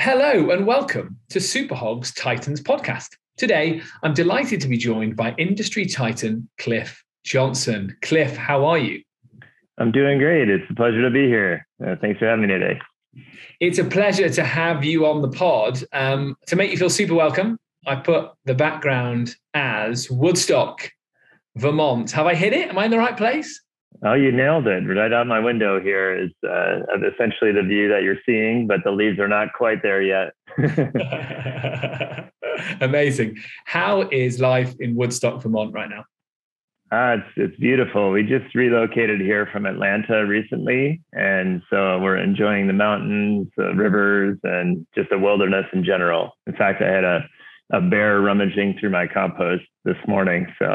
Hello and welcome to Superhogs Titans podcast. Today, I'm delighted to be joined by industry titan Cliff Johnson. Cliff, how are you? I'm doing great. It's a pleasure to be here. Thanks for having me today. It's a pleasure to have you on the pod. To make you feel super welcome, I put the background as Woodstock, Vermont. Have I hit it? Am I in the right place? Oh, you nailed it. Right out my window here is essentially the view that you're seeing, but the leaves are not quite there yet. Amazing. How is life in Woodstock, Vermont right now? It's beautiful. We just relocated here from Atlanta recently, and so we're enjoying the mountains, the rivers, and just the wilderness in general. In fact, I had a bear rummaging through my compost this morning. So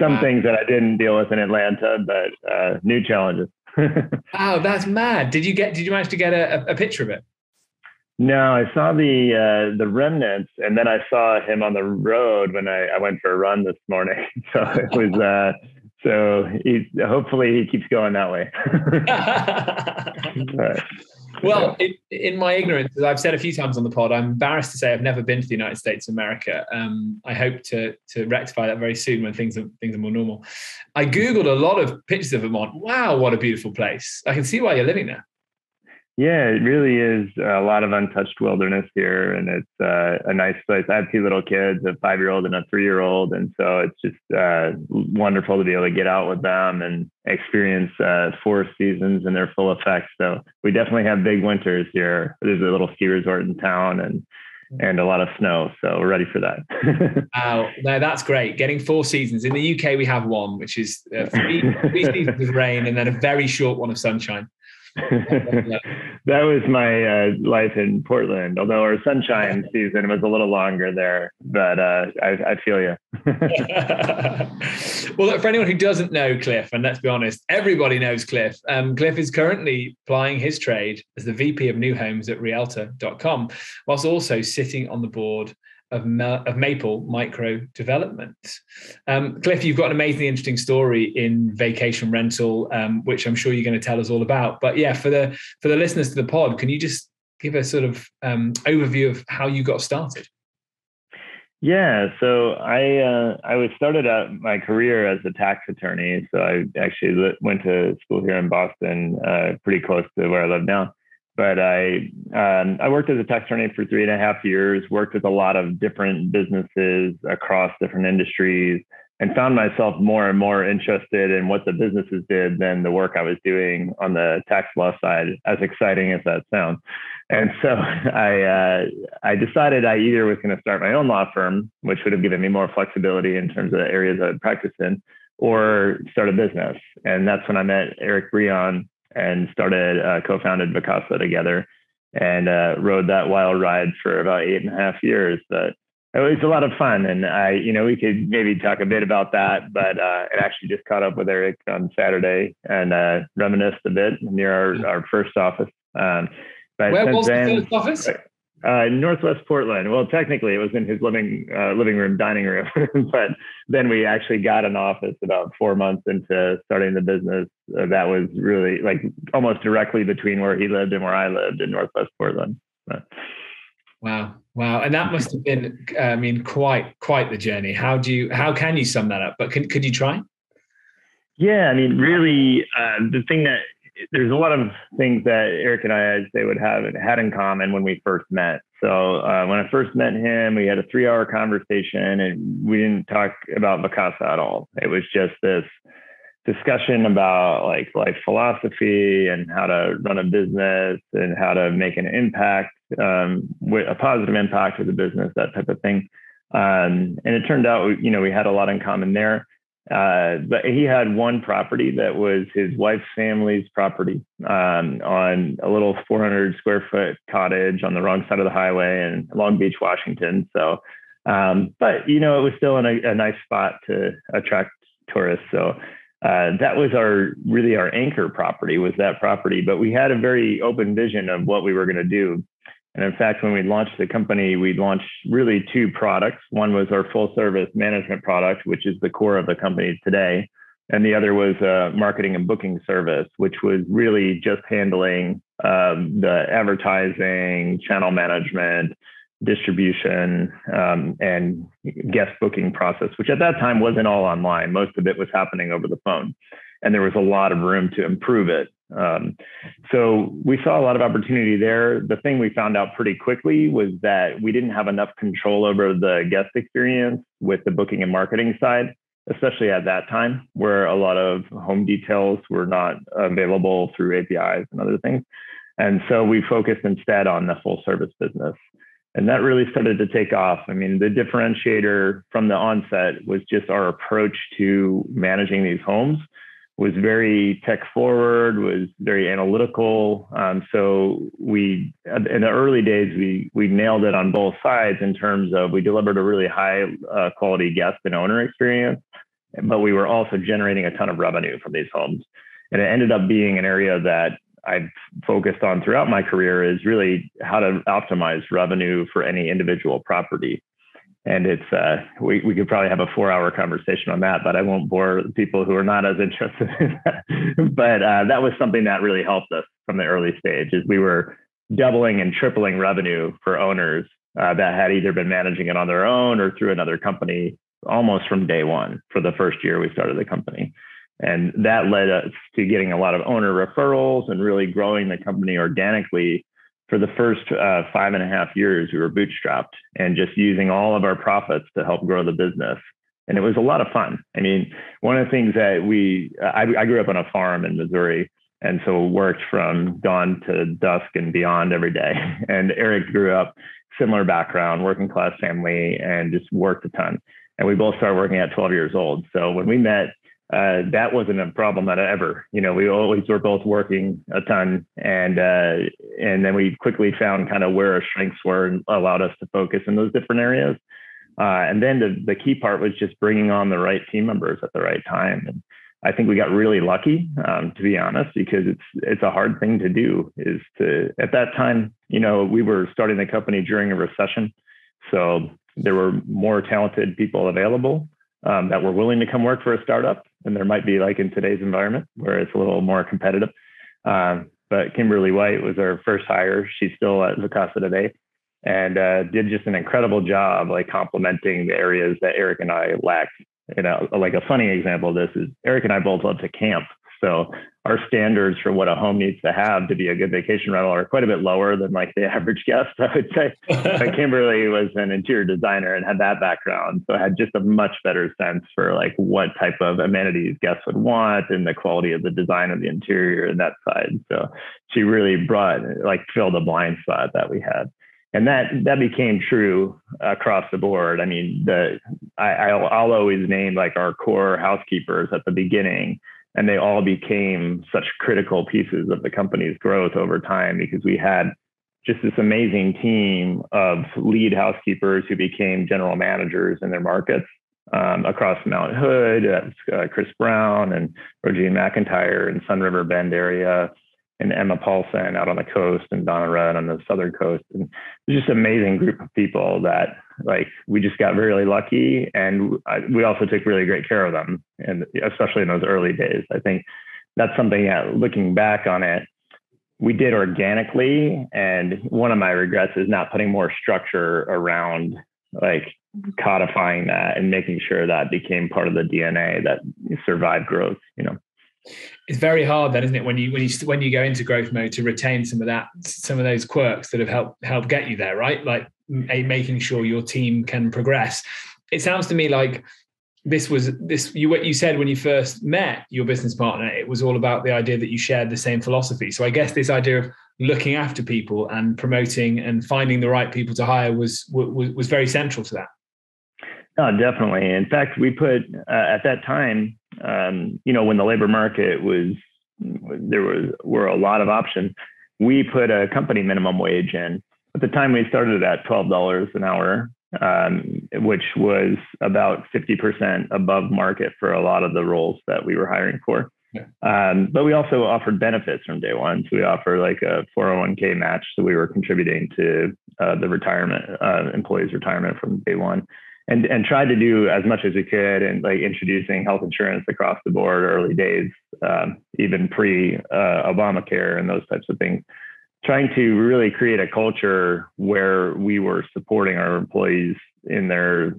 some things that I didn't deal with in Atlanta, but new challenges. Wow, that's mad. Did you manage to get a picture of it? No, I saw the remnants, and then I saw him on the road when I went for a run this morning. So it was hopefully he keeps going that way. But, well, in my ignorance, as I've said a few times on the pod, I'm embarrassed to say I've never been to the United States of America. I hope to rectify that very soon when things are more normal. I Googled a lot of pictures of Vermont. Wow, what a beautiful place. I can see why you're living there. Yeah, it really is a lot of untouched wilderness here, and it's a nice place. I have two little kids, a 5-year-old and a 3-year-old, and so it's just wonderful to be able to get out with them and experience forest seasons in their full effect. So we definitely have big winters here. There's a little ski resort in town and a lot of snow, so we're ready for that. Wow, no, that's great. Getting 4 seasons. In the UK, we have one, which is three seasons of rain and then a very short one of sunshine. That was my life in Portland, although our sunshine season was a little longer there, but I feel you. Well, look, for anyone who doesn't know Cliff, and let's be honest, everybody knows Cliff. Cliff is currently plying his trade as the VP of New Homes at Realtor.com, whilst also sitting on the board of Maple Micro Development. Cliff, you've got an amazingly interesting story in vacation rental, which I'm sure you're going to tell us all about. But yeah, for the listeners to the pod, can you just give a sort of overview of how you got started? Yeah, so I was started out my career as a tax attorney. So I actually went to school here in Boston, pretty close to where I live now. But I worked as a tax attorney for 3.5 years, worked with a lot of different businesses across different industries, and found myself more and more interested in what the businesses did than the work I was doing on the tax law side, as exciting as that sounds. And so I decided I either was going to start my own law firm, which would have given me more flexibility in terms of the areas I would practice in, or start a business. And that's when I met Eric Breon, and co-founded Vacasa together, and rode that wild ride for about 8.5 years. But it was a lot of fun, and we could maybe talk a bit about that. But I actually just caught up with Eric on Saturday and reminisced a bit near our first office. But where was the first office? Northwest Portland. Well, technically, it was in his living room, dining room. But then we actually got an office about 4 months into starting the business. That was really like almost directly between where he lived and where I lived in Northwest Portland. So. Wow! And that must have been, quite the journey. How can you sum that up? But could you try? Yeah, really, the thing that. There's a lot of things that Eric and I, I'd say, had in common when we first met. So when I first met him, we had a 3-hour conversation, and we didn't talk about Vacasa at all. It was just this discussion about like life philosophy and how to run a business and how to make an impact, with a positive impact with the business, that type of thing. And it turned out, we had a lot in common there. But he had one property that was his wife's family's property, on a little 400 square foot cottage on the wrong side of the highway in Long Beach, Washington. So, but it was still in a nice spot to attract tourists. So, that was our anchor property, was that property, but we had a very open vision of what we were going to do. And in fact, when we launched the company, we launched really 2 products. One was our full service management product, which is the core of the company today. And the other was a marketing and booking service, which was really just handling the advertising, channel management, distribution, and guest booking process, which at that time wasn't all online. Most of it was happening over the phone, and there was a lot of room to improve it. So we saw a lot of opportunity there. The thing we found out pretty quickly was that we didn't have enough control over the guest experience with the booking and marketing side, especially at that time where a lot of home details were not available through APIs and other things. And so we focused instead on the full service business. And that really started to take off. I mean, the differentiator from the onset was just our approach to managing these homes was very tech forward, was very analytical. So we, in the early days, we nailed it on both sides in terms of we delivered a really high quality guest and owner experience, but we were also generating a ton of revenue from these homes. And it ended up being an area that I've focused on throughout my career is really how to optimize revenue for any individual property. And it's we could probably have a 4-hour conversation on that, but I won't bore people who are not as interested in that. But that was something that really helped us from the early stage is we were doubling and tripling revenue for owners that had either been managing it on their own or through another company almost from day one for the first year we started the company. And that led us to getting a lot of owner referrals and really growing the company organically. For the first 5.5 years, we were bootstrapped and just using all of our profits to help grow the business. And it was a lot of fun. I mean, one of the things that I grew up on a farm in Missouri, and so worked from dawn to dusk and beyond every day. And Eric grew up, similar background, working class family, and just worked a ton. And we both started working at 12 years old. So when we met, that wasn't a problem that ever, we always were both working a ton. And then we quickly found kind of where our strengths were and allowed us to focus in those different areas. And then the key part was just bringing on the right team members at the right time. And I think we got really lucky, to be honest, because it's a hard thing to do is to, at that time, we were starting the company during a recession. So there were more talented people available that were willing to come work for a startup. And there might be like in today's environment where it's a little more competitive. But Kimberly White was our first hire. She's still at Vacasa today and did just an incredible job, like complementing the areas that Eric and I lacked. Like a funny example of this is Eric and I both love to camp. So our standards for what a home needs to have to be a good vacation rental are quite a bit lower than like the average guest, I would say. But Kimberly was an interior designer and had that background. So had just a much better sense for like what type of amenities guests would want and the quality of the design of the interior and that side. So she really filled a blind spot that we had. And that became true across the board. I mean, I'll always name like our core housekeepers at the beginning. And they all became such critical pieces of the company's growth over time because we had just this amazing team of lead housekeepers who became general managers in their markets across Mount Hood, Chris Brown and Rogene McIntyre in Sun River, Bend area, and Emma Paulson out on the coast and Donna Rudd on the southern coast. And it was just an amazing group of people that like we just got really lucky. And we also took really great care of them. And especially in those early days, I think that's something that looking back on it, we did organically. And one of my regrets is not putting more structure around like codifying that and making sure that became part of the DNA that survived growth, It's very hard then, isn't it, when you go into growth mode to retain some of those quirks that have helped get you there, right? Like making sure your team can progress. It sounds to me like what you said when you first met your business partner, it was all about the idea that you shared the same philosophy. So I guess this idea of looking after people and promoting and finding the right people to hire was very central to that. Oh, definitely. In fact, we put at that time, when the labor market were a lot of options, we put a company minimum wage in. At the time, we started at $12 an hour, which was about 50% above market for a lot of the roles that we were hiring for. Yeah. But we also offered benefits from day one. So we offer like a 401k match. So we were contributing to the retirement, employees' retirement from day one. And tried to do as much as we could, and like introducing health insurance across the board early days, even pre Obamacare and those types of things. trying to really create a culture where we were supporting our employees in their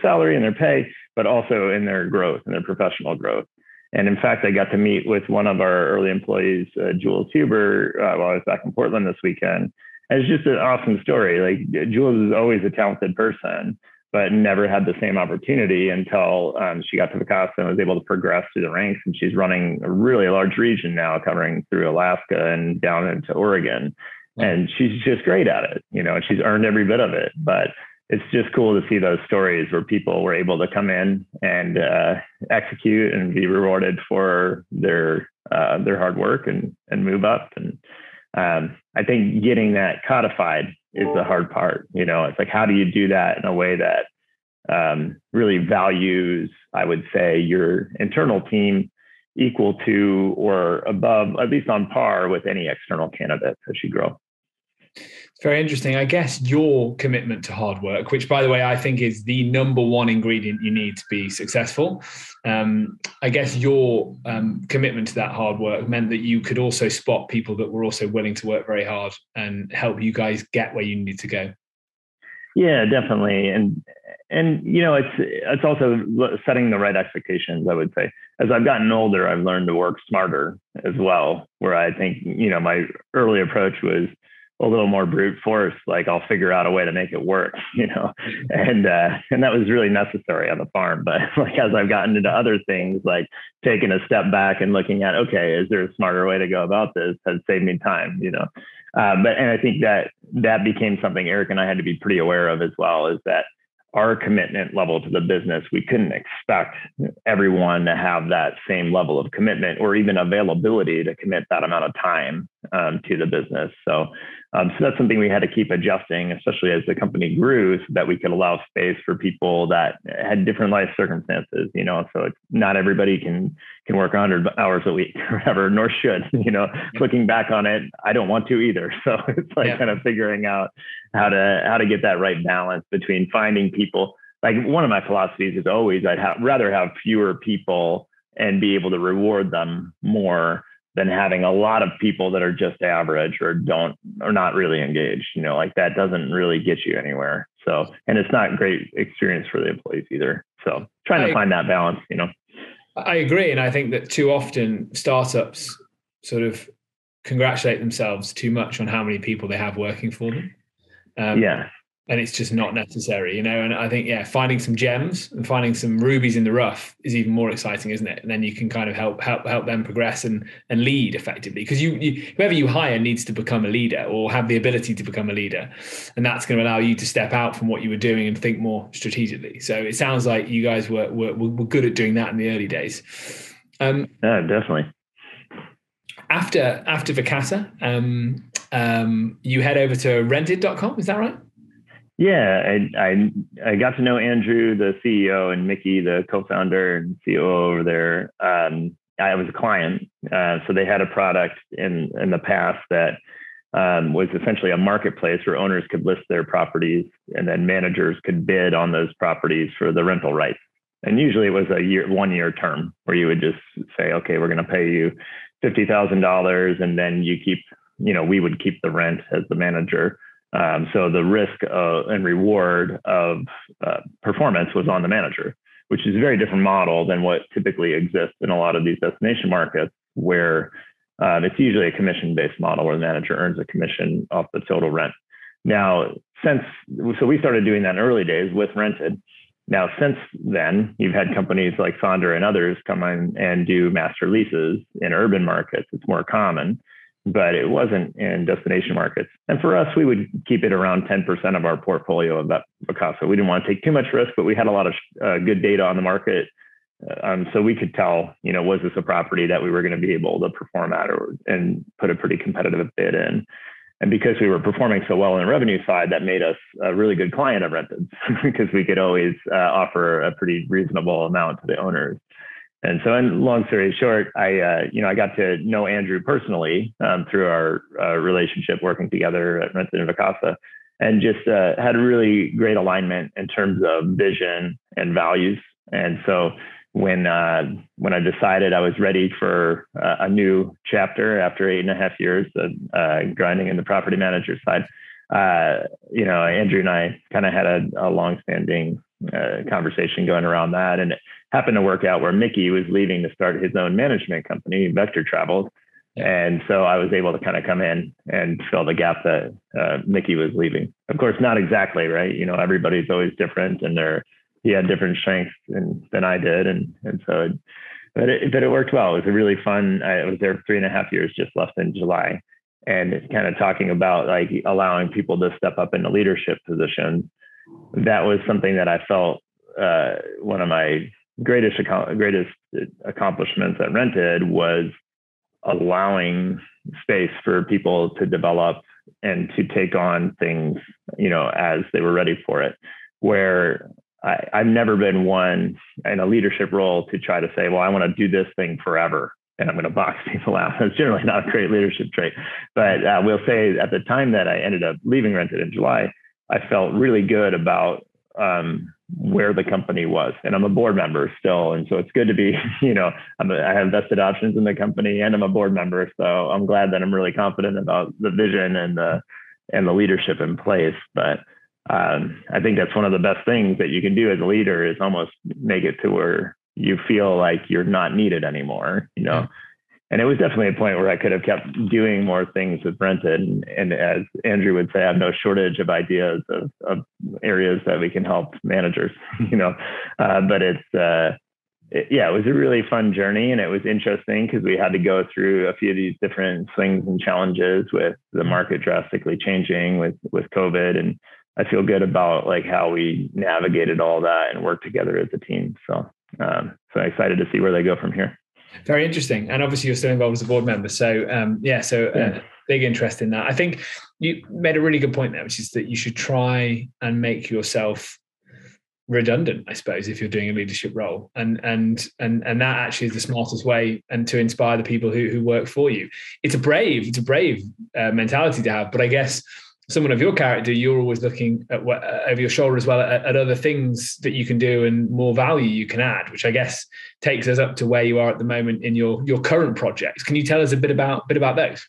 salary and their pay, but also in their growth and their professional growth. And in fact, I got to meet with one of our early employees, Jules Huber, while I was back in Portland this weekend. And it's just an awesome story. Like, Jules is always a talented person, but never had the same opportunity until she got to Vacasa and was able to progress through the ranks. And she's running a really large region now, covering through Alaska and down into Oregon. Wow. And she's just great at it, you know, and she's earned every bit of it. But it's just cool to see those stories where people were able to come in and execute and be rewarded for their hard work and move up. And I think getting that codified is the hard part. You know, it's like, how do you do that in a way that really values, I would say, your internal team equal to or above, at least on par with any external candidate as you grow. Very interesting. I guess your commitment to hard work, which, by the way, I think is the number one ingredient you need to be successful. I guess your commitment to that hard work meant that you could also spot people that were also willing to work very hard and help you guys get where you need to go. Yeah, definitely. And you know, it's also setting the right expectations, I would say. As I've gotten older, I've learned to work smarter as well, where I think, you know, my early approach was a little more brute force, like I'll figure out a way to make it work, you know, and that was really necessary on the farm. But like, as I've gotten into other things, like taking a step back and looking at, okay, is there a smarter way to go about this, has saved me time, you know. And I think that became something Eric and I had to be pretty aware of as well, is that our commitment level to the business, we couldn't expect everyone to have that same level of commitment or even availability to commit that amount of time to the business. So that's something we had to keep adjusting, especially as the company grew, so that we could allow space for people that had different life circumstances, you know. So it's not everybody can work 100 hours a week or whatever, nor should, you know. Yeah. Looking back on it, I don't want to either. So it's like, yeah, kind of figuring out how to get that right balance between finding people. Like, one of my philosophies is always, I'd rather have fewer people and be able to reward them more than having a lot of people that are just average or not really engaged, you know. Like, that doesn't really get you anywhere. So, and it's not a great experience for the employees either. So trying to find that balance, you know. I agree. And I think that too often startups sort of congratulate themselves too much on how many people they have working for them. Yeah. And it's just not necessary, you know. And I think, yeah, finding some gems and finding some rubies in the rough is even more exciting, isn't it? And then you can kind of help them progress and lead effectively, because you whoever you hire needs to become a leader or have the ability to become a leader, and that's going to allow you to step out from what you were doing and think more strategically. So it sounds like you guys were good at doing that in the early days. Yeah, definitely. After Vacasa, you head over to Rented.com. Is that right? Yeah, I got to know Andrew, the CEO, and Mickey, the co-founder and COO over there. I was a client, so they had a product in the past that was essentially a marketplace where owners could list their properties, and then managers could bid on those properties for the rental rights. And usually it was a one-year term where you would just say, okay, we're going to pay you $50,000, and then we would keep the rent as the manager. So the risk and reward of performance was on the manager, which is a very different model than what typically exists in a lot of these destination markets, where it's usually a commission-based model where the manager earns a commission off the total rent. Now, so we started doing that in early days with Rented. Now, since then, you've had companies like Sonder and others come in and do master leases in urban markets. It's more common, but it wasn't in destination markets. And for us, we would keep it around 10% of our portfolio of that Vacasa. We didn't want to take too much risk, but we had a lot of good data on the market. So we could tell, you know, was this a property that we were going to be able to perform at and put a pretty competitive bid in? And because we were performing so well on the revenue side, that made us a really good client of Rented, because we could always offer a pretty reasonable amount to the owners. And so, in long story short, I got to know Andrew personally through our relationship working together at Rented and Vacasa, and just had a really great alignment in terms of vision and values. And so when I decided I was ready for a new chapter after 8.5 years of grinding in the property manager side, you know, Andrew and I kind of had a longstanding conversation going around that. And it happened to work out where Mickey was leaving to start his own management company, Vector Travels. And so I was able to kind of come in and fill the gap that Mickey was leaving. Of course, not exactly, right? You know, everybody's always different, and he had different strengths than I did. And so, but it worked well. It was a really fun, I was there 3.5 years, just left in July. And it's kind of talking about like allowing people to step up into leadership positions. That was something that I felt one of my greatest accomplishments at Rented was allowing space for people to develop and to take on things, you know, as they were ready for it. Where I've never been one in a leadership role to try to say, well, I want to do this thing forever and I'm going to box people out. That's generally not a great leadership trait. But we'll say at the time that I ended up leaving Rented in July, I felt really good about where the company was, and I'm a board member still. And so it's good to be, you know, I have vested options in the company and I'm a board member. So I'm glad that I'm really confident about the vision and the leadership in place. But I think that's one of the best things that you can do as a leader is almost make it to where you feel like you're not needed anymore, you know? And it was definitely a point where I could have kept doing more things with Rented. And as Andrew would say, I have no shortage of ideas of areas that we can help managers, you know, but it was a really fun journey. And it was interesting because we had to go through a few of these different swings and challenges with the market drastically changing with COVID. And I feel good about like how we navigated all that and worked together as a team. So I'm excited to see where they go from here. Very interesting. And obviously you're still involved as a board member. So big interest in that. I think you made a really good point there, which is that you should try and make yourself redundant, I suppose, if you're doing a leadership role. And that actually is the smartest way and to inspire the people who work for you. It's a brave mentality to have, but I guess someone of your character, you're always looking at over your shoulder as well at other things that you can do and more value you can add, which I guess takes us up to where you are at the moment in your current projects. Can you tell us a bit about those?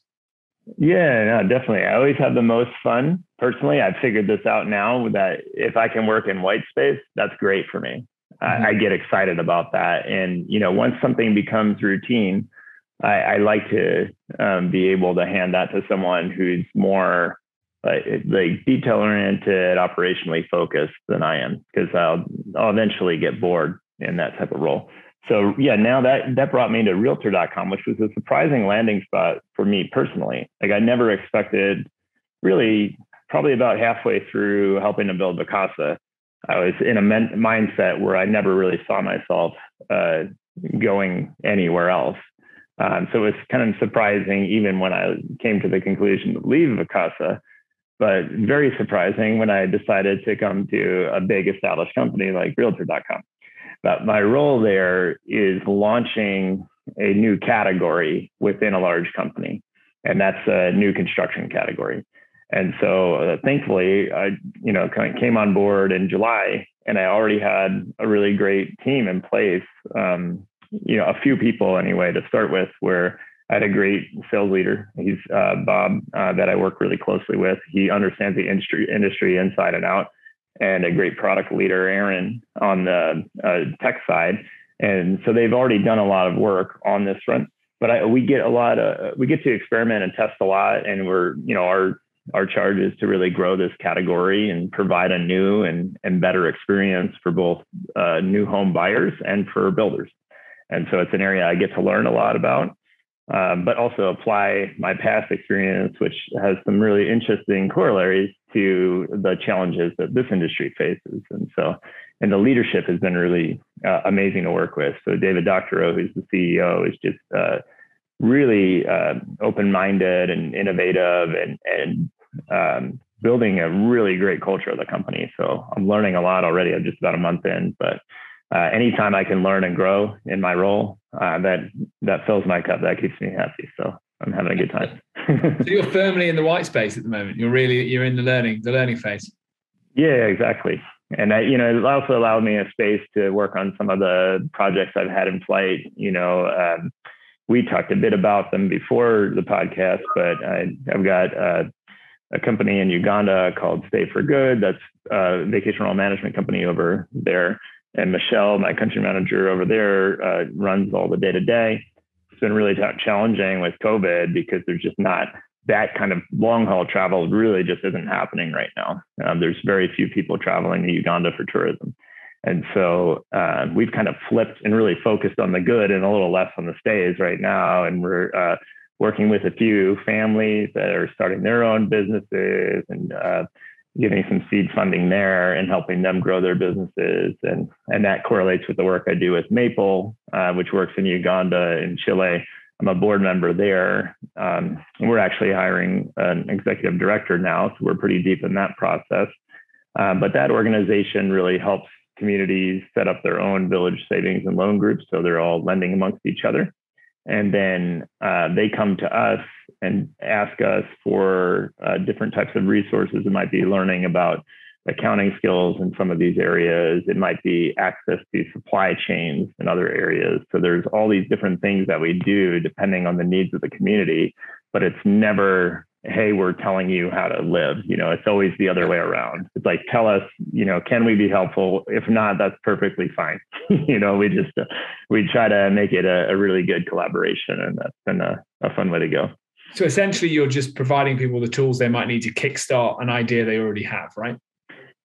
Yeah, no, definitely. I always have the most fun. Personally, I've figured this out now that if I can work in white space, that's great for me. Mm-hmm. I get excited about that. And, you know, once something becomes routine, I like to be able to hand that to someone who's more like detail oriented, operationally focused than I am, because I'll eventually get bored in that type of role. So yeah, now that brought me to Realtor.com, which was a surprising landing spot for me personally. Like I never expected, really, probably about halfway through helping to build Vacasa, I was in a mindset where I never really saw myself going anywhere else. So it was kind of surprising, even when I came to the conclusion to leave Vacasa. But very surprising when I decided to come to a big established company like Realtor.com. But my role there is launching a new category within a large company, and that's a new construction category. And so thankfully, I came on board in July, and I already had a really great team in place, a few people anyway to start with, where I had a great sales leader. He's Bob, that I work really closely with. He understands the industry inside and out, and a great product leader, Aaron, on the tech side. And so they've already done a lot of work on this front. But we get to experiment and test a lot, and we're, you know, our charge is to really grow this category and provide a new and better experience for both new home buyers and for builders. And so it's an area I get to learn a lot about. But also apply my past experience, which has some really interesting corollaries to the challenges that this industry faces. And the leadership has been really amazing to work with. So David Doctorow, who's the CEO, is just really open-minded and innovative and building a really great culture of the company. So I'm learning a lot already. I'm just about a month in, but anytime I can learn and grow in my role, that fills my cup, that keeps me happy. So I'm having a good time. So you're firmly in the white space at the moment. You're in the learning phase. Yeah, exactly. And that, you know, it also allowed me a space to work on some of the projects I've had in flight. You know, we talked a bit about them before the podcast, but I've got a company in Uganda called Stay for Good. That's a vacational management company over there. And Michelle, my country manager over there, runs all the day-to-day. It's been really challenging with COVID because there's just not that kind of long-haul travel really just isn't happening right now. There's very few people traveling to Uganda for tourism. And so we've kind of flipped and really focused on the good and a little less on the stays right now. And we're working with a few families that are starting their own businesses and giving some seed funding there and helping them grow their businesses. And that correlates with the work I do with Maple, which works in Uganda and Chile. I'm a board member there. And we're actually hiring an executive director now, so we're pretty deep in that process. But that organization really helps communities set up their own village savings and loan groups, so they're all lending amongst each other. And then they come to us and ask us for different types of resources. It might be learning about accounting skills in some of these areas. It might be access to supply chains in other areas. So there's all these different things that we do depending on the needs of the community, but it's never, hey, we're telling you how to live. You know, it's always the other way around. It's like, tell us, you know, can we be helpful? If not, that's perfectly fine. You know, we just, we try to make it a really good collaboration, and that's been a fun way to go. So essentially you're just providing people the tools they might need to kickstart an idea they already have, right?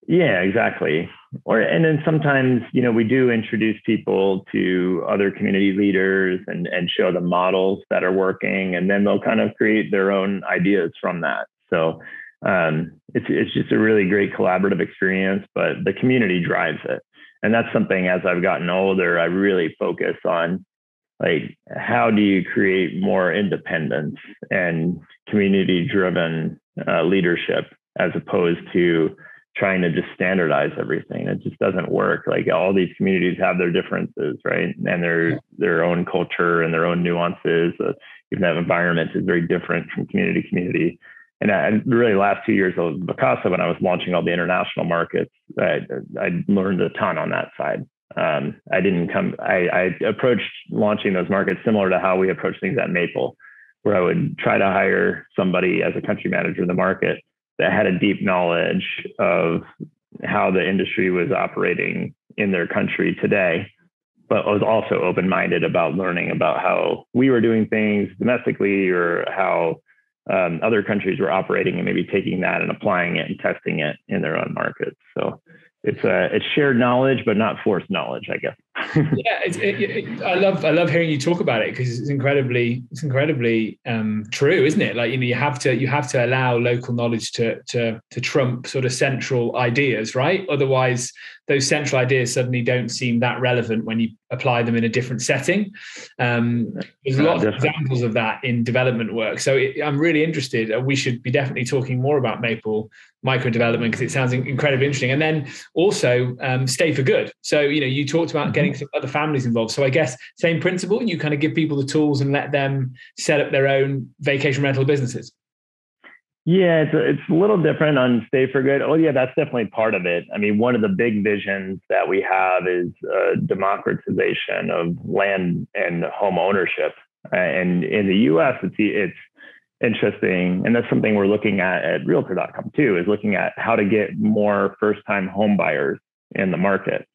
Yeah, exactly. And then sometimes, you know, we do introduce people to other community leaders and show them models that are working, and then they'll kind of create their own ideas from that. So it's just a really great collaborative experience, but the community drives it. And that's something as I've gotten older, I really focus on, like, how do you create more independence and community-driven leadership as opposed to trying to just standardize everything? It just doesn't work. Like, all these communities have their differences, right? And their own culture and their own nuances. Even that environment is very different from community to community. And I really, last 2 years of Vacasa, when I was launching all the international markets, I learned a ton on that side. I approached launching those markets similar to how we approach things at Maple, where I would try to hire somebody as a country manager in the market that had a deep knowledge of how the industry was operating in their country today, but was also open-minded about learning about how we were doing things domestically or how other countries were operating, and maybe taking that and applying it and testing it in their own markets. So it's shared knowledge, but not forced knowledge, I guess. Yeah, I love hearing you talk about it, because it's incredibly true, isn't it? Like, you know, you have to allow local knowledge to trump sort of central ideas, right? Otherwise, those central ideas suddenly don't seem that relevant when you apply them in a different setting. There's lots of examples of that in development work. So I'm really interested. We should be definitely talking more about Maple Micro Development, because it sounds incredibly interesting. And then also Stay for Good. So, you know, you talked about getting some other families involved. So I guess same principle, you kind of give people the tools and let them set up their own vacation rental businesses. Yeah, it's a little different on Stay for Good. Oh yeah, that's definitely part of it. I mean, one of the big visions that we have is democratization of land and home ownership. And in the US, it's interesting. And that's something we're looking at Realtor.com too, is looking at how to get more first-time home buyers in the market.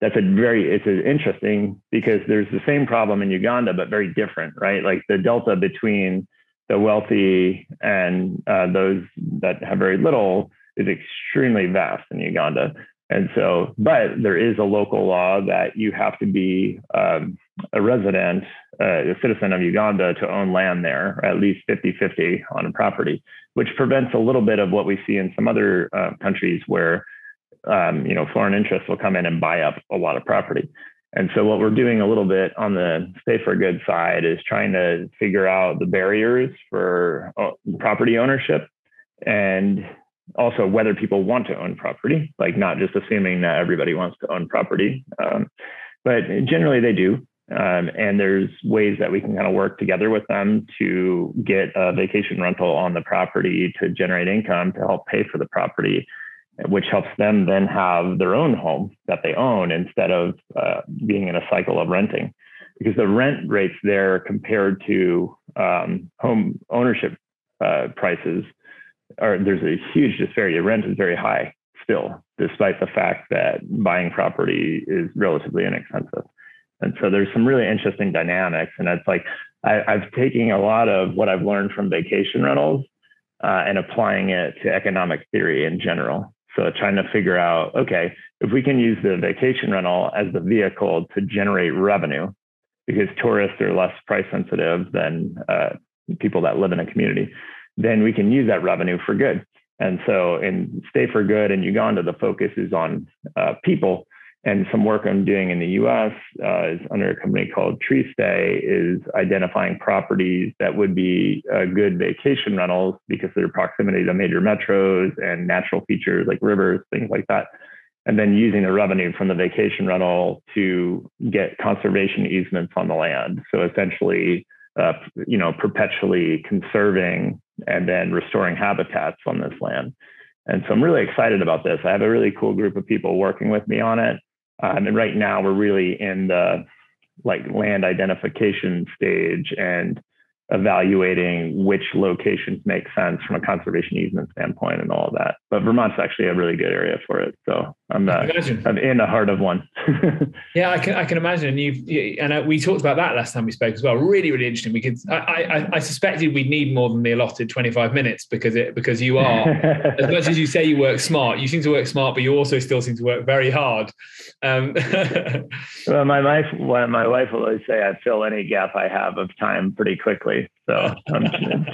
That's it's interesting, because there's the same problem in Uganda, but very different, right? Like, the delta between the wealthy and those that have very little is extremely vast in Uganda. And so, but there is a local law that you have to be a citizen of Uganda to own land there, or at least 50-50 on a property, which prevents a little bit of what we see in some other countries where, you know, foreign interests will come in and buy up a lot of property. And so what we're doing a little bit on the Stay for Good side is trying to figure out the barriers for property ownership, and also whether people want to own property, like not just assuming that everybody wants to own property, but generally they do. And there's ways that we can kind of work together with them to get a vacation rental on the property to generate income to help pay for the property. which helps them then have their own home that they own instead of being in a cycle of renting, because the rent rates there compared to home ownership prices are, there's a huge disparity. Rent is very high still, despite the fact that buying property is relatively inexpensive. And so there's some really interesting dynamics. And it's like, I've taken a lot of what I've learned from vacation rentals and applying it to economic theory in general. So trying to figure out, okay, if we can use the vacation rental as the vehicle to generate revenue, because tourists are less price sensitive than people that live in a community, then we can use that revenue for good. And so in Stay for Good in Uganda, the focus is on people. And some work I'm doing in the US is under a company called TreeStay, is identifying properties that would be good vacation rentals because of their proximity to major metros and natural features like rivers, things like that. And then using the revenue from the vacation rental to get conservation easements on the land. So essentially, perpetually conserving and then restoring habitats on this land. And so I'm really excited about this. I have a really cool group of people working with me on it. And right now we're really in the land identification stage and evaluating which locations make sense from a conservation easement standpoint and all of that. But Vermont's actually a really good area for it. So I'm in the heart of one. Yeah, I can imagine. We talked about that last time we spoke as well. Really, really interesting. I suspected we'd need more than the allotted 25 minutes because you are, as much as you say you work smart, you seem to work smart, but you also still seem to work very hard. Well, my wife will always say I fill any gap I have of time pretty quickly. So I'm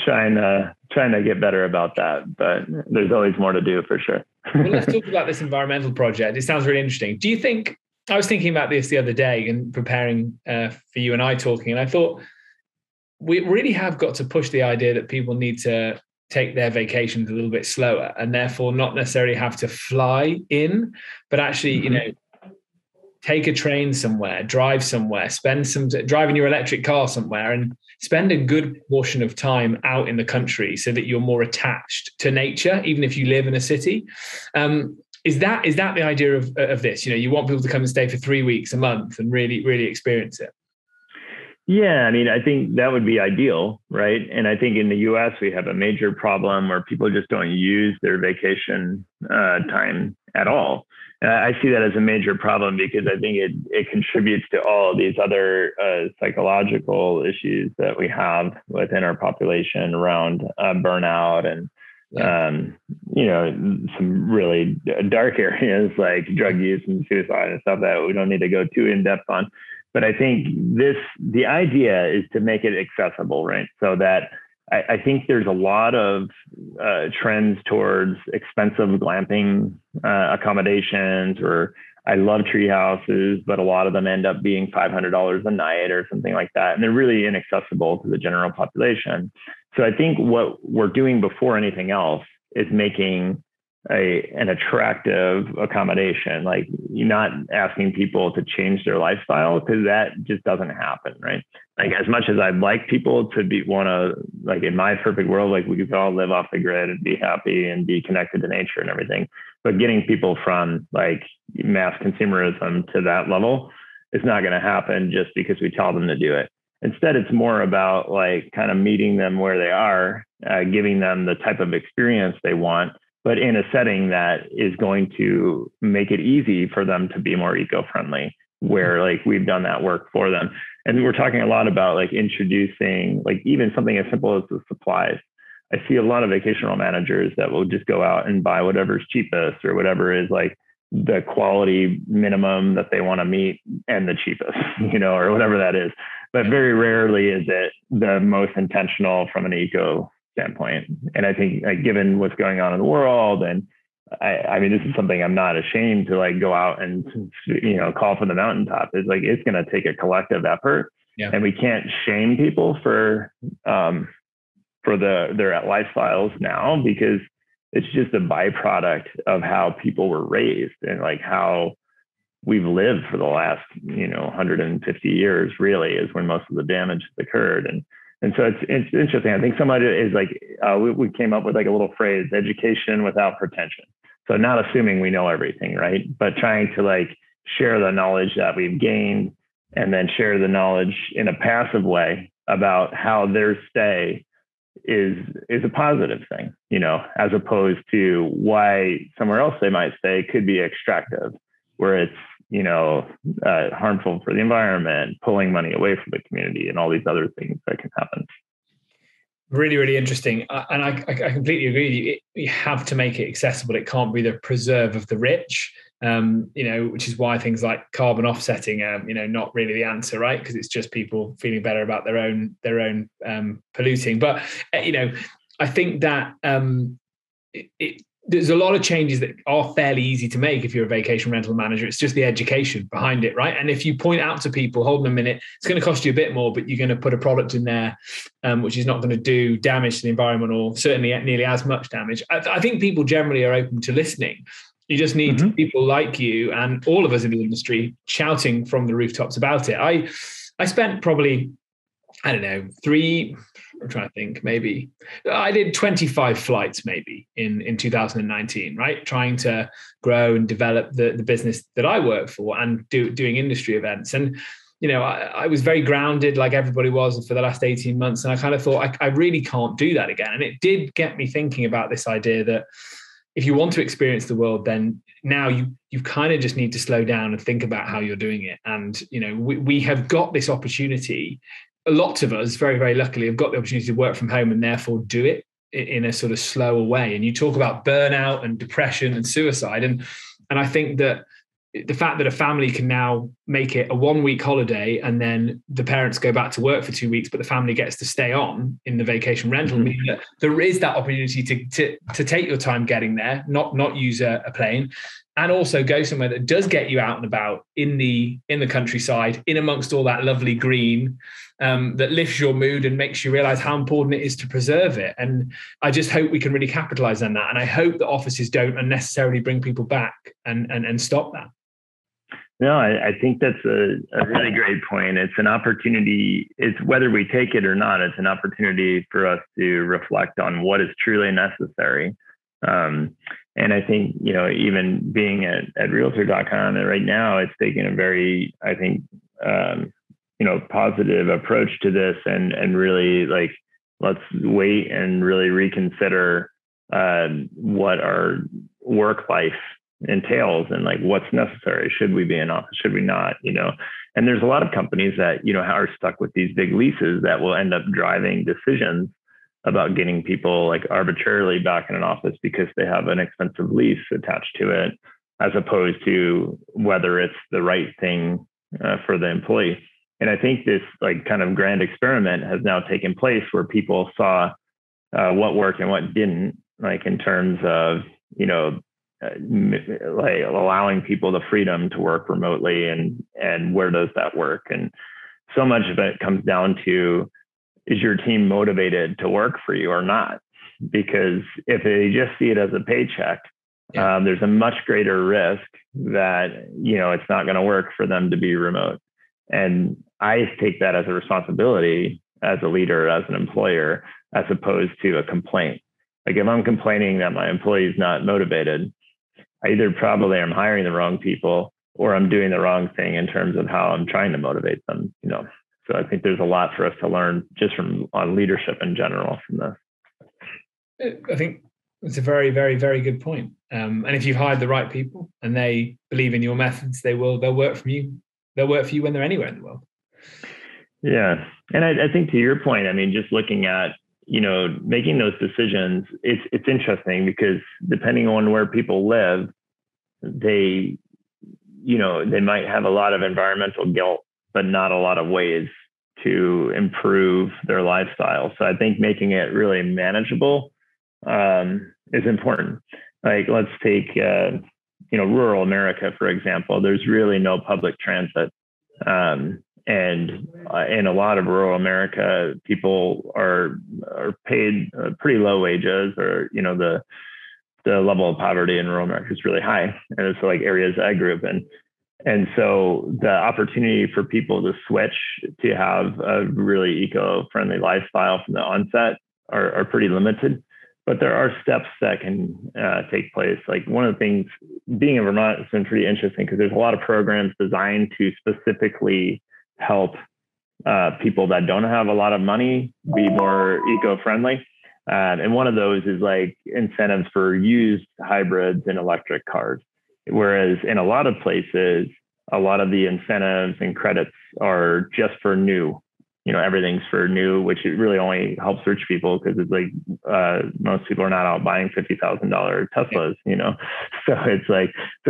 trying to get better about that, but there's always more to do for sure. Well, let's talk about this environmental project. It sounds really interesting. Do you think, I was thinking about this the other day and preparing for you and I talking, and I thought we really have got to push the idea that people need to take their vacations a little bit slower and therefore not necessarily have to fly in, but actually, mm-hmm. Take a train somewhere, drive somewhere, drive in your electric car somewhere and spend a good portion of time out in the country so that you're more attached to nature, even if you live in a city. Is that the idea of this? You want people to come and stay for 3 weeks, a month and really, really experience it. Yeah. I think that would be ideal, right? And I think in the US, we have a major problem where people just don't use their vacation time at all. I see that as a major problem because I think it contributes to all of these other psychological issues that we have within our population around burnout and, some really dark areas like drug use and suicide and stuff that we don't need to go too in depth on. But I think the idea is to make it accessible, right? So that I think there's a lot of trends towards expensive glamping accommodations, or I love tree houses, but a lot of them end up being $500 a night or something like that. And they're really inaccessible to the general population. So I think what we're doing before anything else is making an attractive accommodation. Like, you're not asking people to change their lifestyle because that just doesn't happen, right? Like, as much as I'd like people to in my perfect world, we could all live off the grid and be happy and be connected to nature and everything. But getting people from mass consumerism to that level is not going to happen just because we tell them to do it. Instead, it's more about kind of meeting them where they are, giving them the type of experience they want, but in a setting that is going to make it easy for them to be more eco-friendly, where we've done that work for them. And we're talking a lot about introducing even something as simple as the supplies. I see a lot of vacational managers that will just go out and buy whatever's cheapest or whatever is the quality minimum that they want to meet and the cheapest, or whatever that is. But very rarely is it the most intentional from an eco standpoint. And I think given what's going on in the world, and this is something I'm not ashamed to go out and, call from the mountaintop, is it's going to take a collective effort. Yeah. And we can't shame people for their lifestyles now, because it's just a byproduct of how people were raised and how we've lived for the last, 150 years really is when most of the damage has occurred. And so it's interesting. I think somebody is we came up with a little phrase, education without pretension. So not assuming we know everything, right? But trying to like share the knowledge that we've gained and then share the knowledge in a passive way about how their stay is a positive thing, you know, as opposed to why somewhere else they might stay could be extractive, where it's, you know, harmful for the environment, pulling money away from the community and all these other things that can happen. Really, really interesting. And I completely agree with you. You have to make it accessible. It can't be the preserve of the rich, you know, which is why things like carbon offsetting, you know, not really the answer, right? Because it's just people feeling better about their own polluting. But, you know, I think that there's a lot of changes that are fairly easy to make if you're a vacation rental manager. It's just the education behind it, right? And if you point out to people, hold on a minute, it's going to cost you a bit more, but you're going to put a product in there, which is not going to do damage to the environment or certainly nearly as much damage. I think people generally are open to listening. You just need people like you and all of us in the industry shouting from the rooftops about it. I spent probably, I don't know, I did 25 flights maybe in 2019, right? Trying to grow and develop the business that I work for and doing industry events. And, you know, I was very grounded like everybody was for the last 18 months. And I kind of thought, I really can't do that again. And it did get me thinking about this idea that if you want to experience the world, then now you kind of just need to slow down and think about how you're doing it. And, you know, we have got this opportunity. A lot of us, very, very luckily, have got the opportunity to work from home and therefore do it in a sort of slower way. And you talk about burnout and depression and suicide. And I think that the fact that a family can now make it a 1-week holiday and then the parents go back to work for 2 weeks, but the family gets to stay on in the vacation rental, means that there is that opportunity to take your time getting there, not use a plane, and also go somewhere that does get you out and about in the countryside, in amongst all that lovely green, that lifts your mood and makes you realize how important it is to preserve it. And I just hope we can really capitalize on that. And I hope that offices don't unnecessarily bring people back and stop that. No, I think that's a really great point. It's an opportunity. It's whether we take it or not, it's an opportunity for us to reflect on what is truly necessary. And I think, you know, even being at Realtor.com right now, it's taking a very, I think, you know, positive approach to this and really like, let's wait and really reconsider what our work life entails and like what's necessary. Should we be in office? Should we not? You know, and there's a lot of companies that, you know, are stuck with these big leases that will end up driving decisions about getting people like arbitrarily back in an office because they have an expensive lease attached to it, as opposed to whether it's the right thing for the employee. And I think this like kind of grand experiment has now taken place where people saw what worked and what didn't, like in terms of, you know, like allowing people the freedom to work remotely and where does that work? And so much of it comes down to, is your team motivated to work for you or not? Because if they just see it as a paycheck, there's a much greater risk that, you know, it's not going to work for them to be remote. And I take that as a responsibility as a leader, as an employer, as opposed to a complaint. Like if I'm complaining that my employee is not motivated, I either probably am hiring the wrong people or I'm doing the wrong thing in terms of how I'm trying to motivate them, you know? So I think there's a lot for us to learn just on leadership in general from this. I think it's a very, very, very good point. And if you've hired the right people and they believe in your methods, they'll work for you. They'll work for you when they're anywhere in the world. Yeah. And I think to your point, I mean, just looking at, you know, making those decisions, it's interesting because depending on where people live, they, you know, they might have a lot of environmental guilt, but not a lot of ways to improve their lifestyle. So I think making it really manageable is important. Like let's take, you know, rural America, for example, there's really no public transit. And in a lot of rural America, people are paid pretty low wages, or, you know, the level of poverty in rural America is really high. And it's like areas I grew up in. And so the opportunity for people to switch to have a really eco-friendly lifestyle from the onset are pretty limited. But there are steps that can take place. Like one of the things, being in Vermont has been pretty interesting because there's a lot of programs designed to specifically help people that don't have a lot of money be more eco-friendly. And one of those is like incentives for used hybrids and electric cars. Whereas in a lot of places, a lot of the incentives and credits are just for new. You know, everything's for new, which it really only helps rich people because it's like most people are not out buying $50,000 Teslas, you know. So it's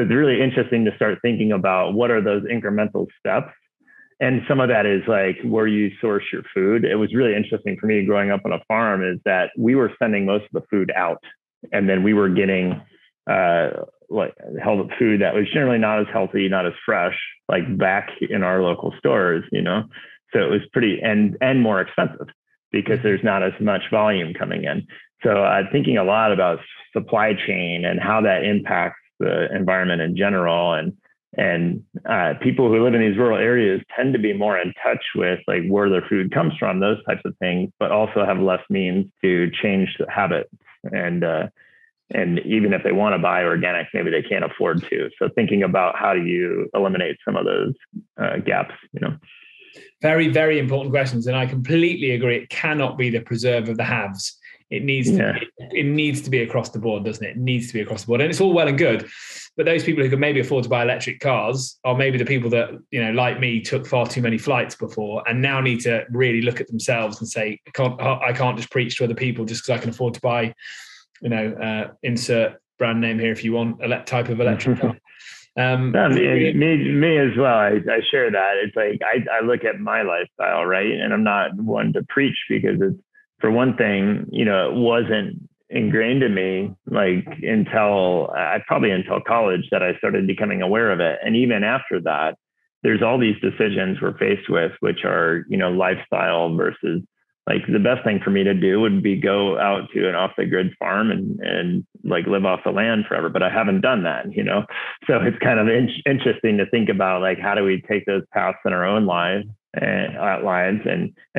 really interesting to start thinking about what are those incremental steps. And some of that is like where you source your food. It was really interesting for me growing up on a farm is that we were sending most of the food out, and then we were getting like healthy food that was generally not as healthy, not as fresh, like back in our local stores, you know. So it was pretty and more expensive because there's not as much volume coming in. So I'm thinking a lot about supply chain and how that impacts the environment in general. And people who live in these rural areas tend to be more in touch with like where their food comes from, those types of things, but also have less means to change the habits. And even if they want to buy organic, maybe they can't afford to. So thinking about how do you eliminate some of those gaps, you know. Very, very important questions. And I completely agree. It cannot be the preserve of the haves. It needs to, it needs to be across the board, doesn't it? It needs to be across the board. And it's all well and good. But those people who can maybe afford to buy electric cars are maybe the people that, you know, like me, took far too many flights before and now need to really look at themselves and say, I can't just preach to other people just because I can afford to buy, you know, insert brand name here if you want, type of electric car. Me as well. I share that. It's like I look at my lifestyle, right? And I'm not one to preach because it's, for one thing, you know, it wasn't ingrained in me like until college that I started becoming aware of it. And even after that, there's all these decisions we're faced with, which are, you know, lifestyle versus like the best thing for me to do would be go out to an off the grid farm and like live off the land forever. But I haven't done that, you know? So it's kind of interesting to think about like, how do we take those paths in our own lives and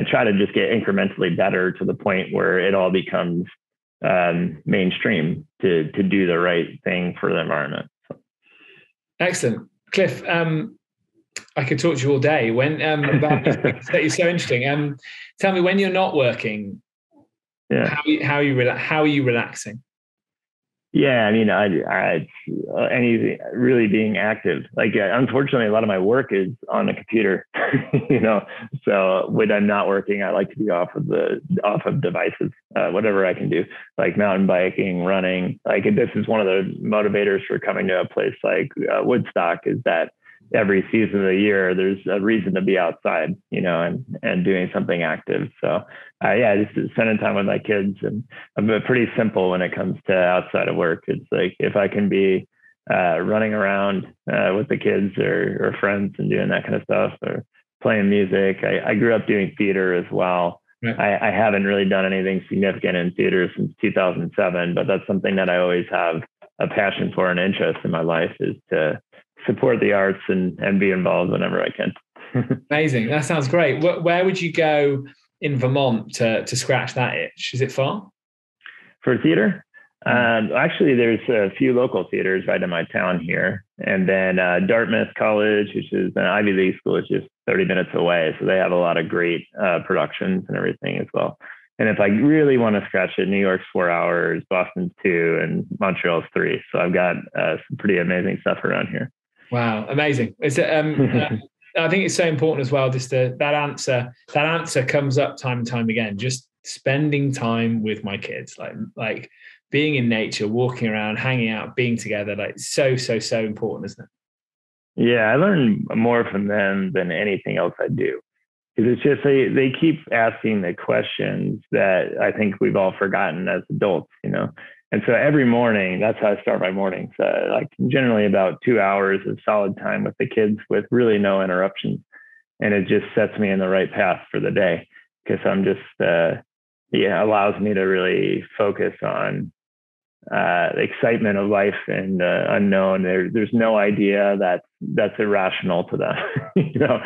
try to just get incrementally better to the point where it all becomes mainstream to do the right thing for the environment. So. Excellent. Cliff, I could talk to you all day about this. That is so interesting. Tell me, when you're not working, how are you relaxing? Yeah, I mean, really being active. Like, unfortunately, a lot of my work is on the computer, you know. So when I'm not working, I like to be off of devices, whatever I can do, like mountain biking, running. Like, this is one of the motivators for coming to a place like Woodstock is that every season of the year, there's a reason to be outside, you know, and doing something active. So just spending time with my kids, and I'm pretty simple when it comes to outside of work. It's like, if I can be running around with the kids or friends and doing that kind of stuff or playing music. I grew up doing theater as well. Yeah. I haven't really done anything significant in theater since 2007, but that's something that I always have a passion for and interest in my life is to support the arts and be involved whenever I can. Amazing. That sounds great. Where would you go in Vermont to scratch that itch? Is it far? For theater? Actually, there's a few local theaters right in my town here. And then Dartmouth College, which is an Ivy League school, is just 30 minutes away. So they have a lot of great productions and everything as well. And if I really want to scratch it, New York's 4 hours, Boston's 2, and Montreal's 3. So I've got some pretty amazing stuff around here. Wow, amazing! It's I think it's so important as well. Just that answer comes up time and time again. Just spending time with my kids, like being in nature, walking around, hanging out, being together, like so important, isn't it? Yeah, I learn more from them than anything else I do. Because it's just they keep asking the questions that I think we've all forgotten as adults, you know. And so every morning, that's how I start my morning. So like generally about 2 hours of solid time with the kids with really no interruptions. And it just sets me in the right path for the day because I'm just, allows me to really focus on the excitement of life and unknown. There's no idea that's irrational to them, you know.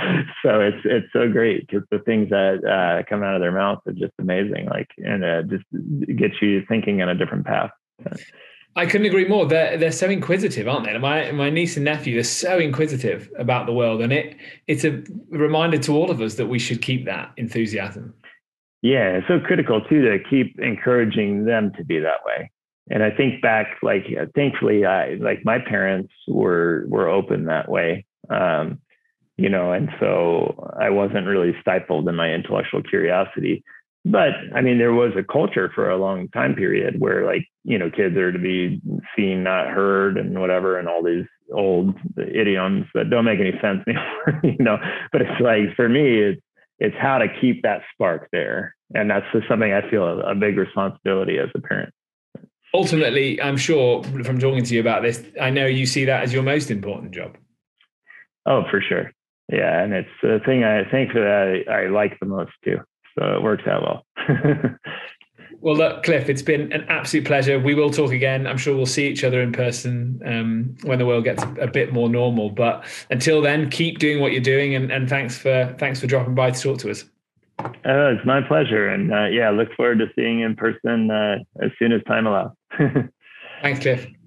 So it's so great because the things that come out of their mouths are just amazing. Like, and just gets you thinking on a different path. I couldn't agree more. They're so inquisitive, aren't they? My niece and nephew are so inquisitive about the world, and it's a reminder to all of us that we should keep that enthusiasm. Yeah, it's so critical too to keep encouraging them to be that way. And I think back, like, thankfully, my parents were open that way, you know, and so I wasn't really stifled in my intellectual curiosity. But I mean, there was a culture for a long time period where, like, you know, kids are to be seen, not heard, and whatever, and all these old idioms that don't make any sense anymore, you know. But it's like, for me, it's how to keep that spark there. And that's just something I feel a big responsibility as a parent. Ultimately, I'm sure from talking to you about this, I know you see that as your most important job. Oh, for sure. Yeah. And it's the thing I think that I like the most too. So it works out well. Well, look, Cliff, it's been an absolute pleasure. We will talk again. I'm sure we'll see each other in person when the world gets a bit more normal. But until then, keep doing what you're doing. And thanks for dropping by to talk to us. Oh, it's my pleasure. And yeah, look forward to seeing you in person as soon as time allows. Thanks, Cliff.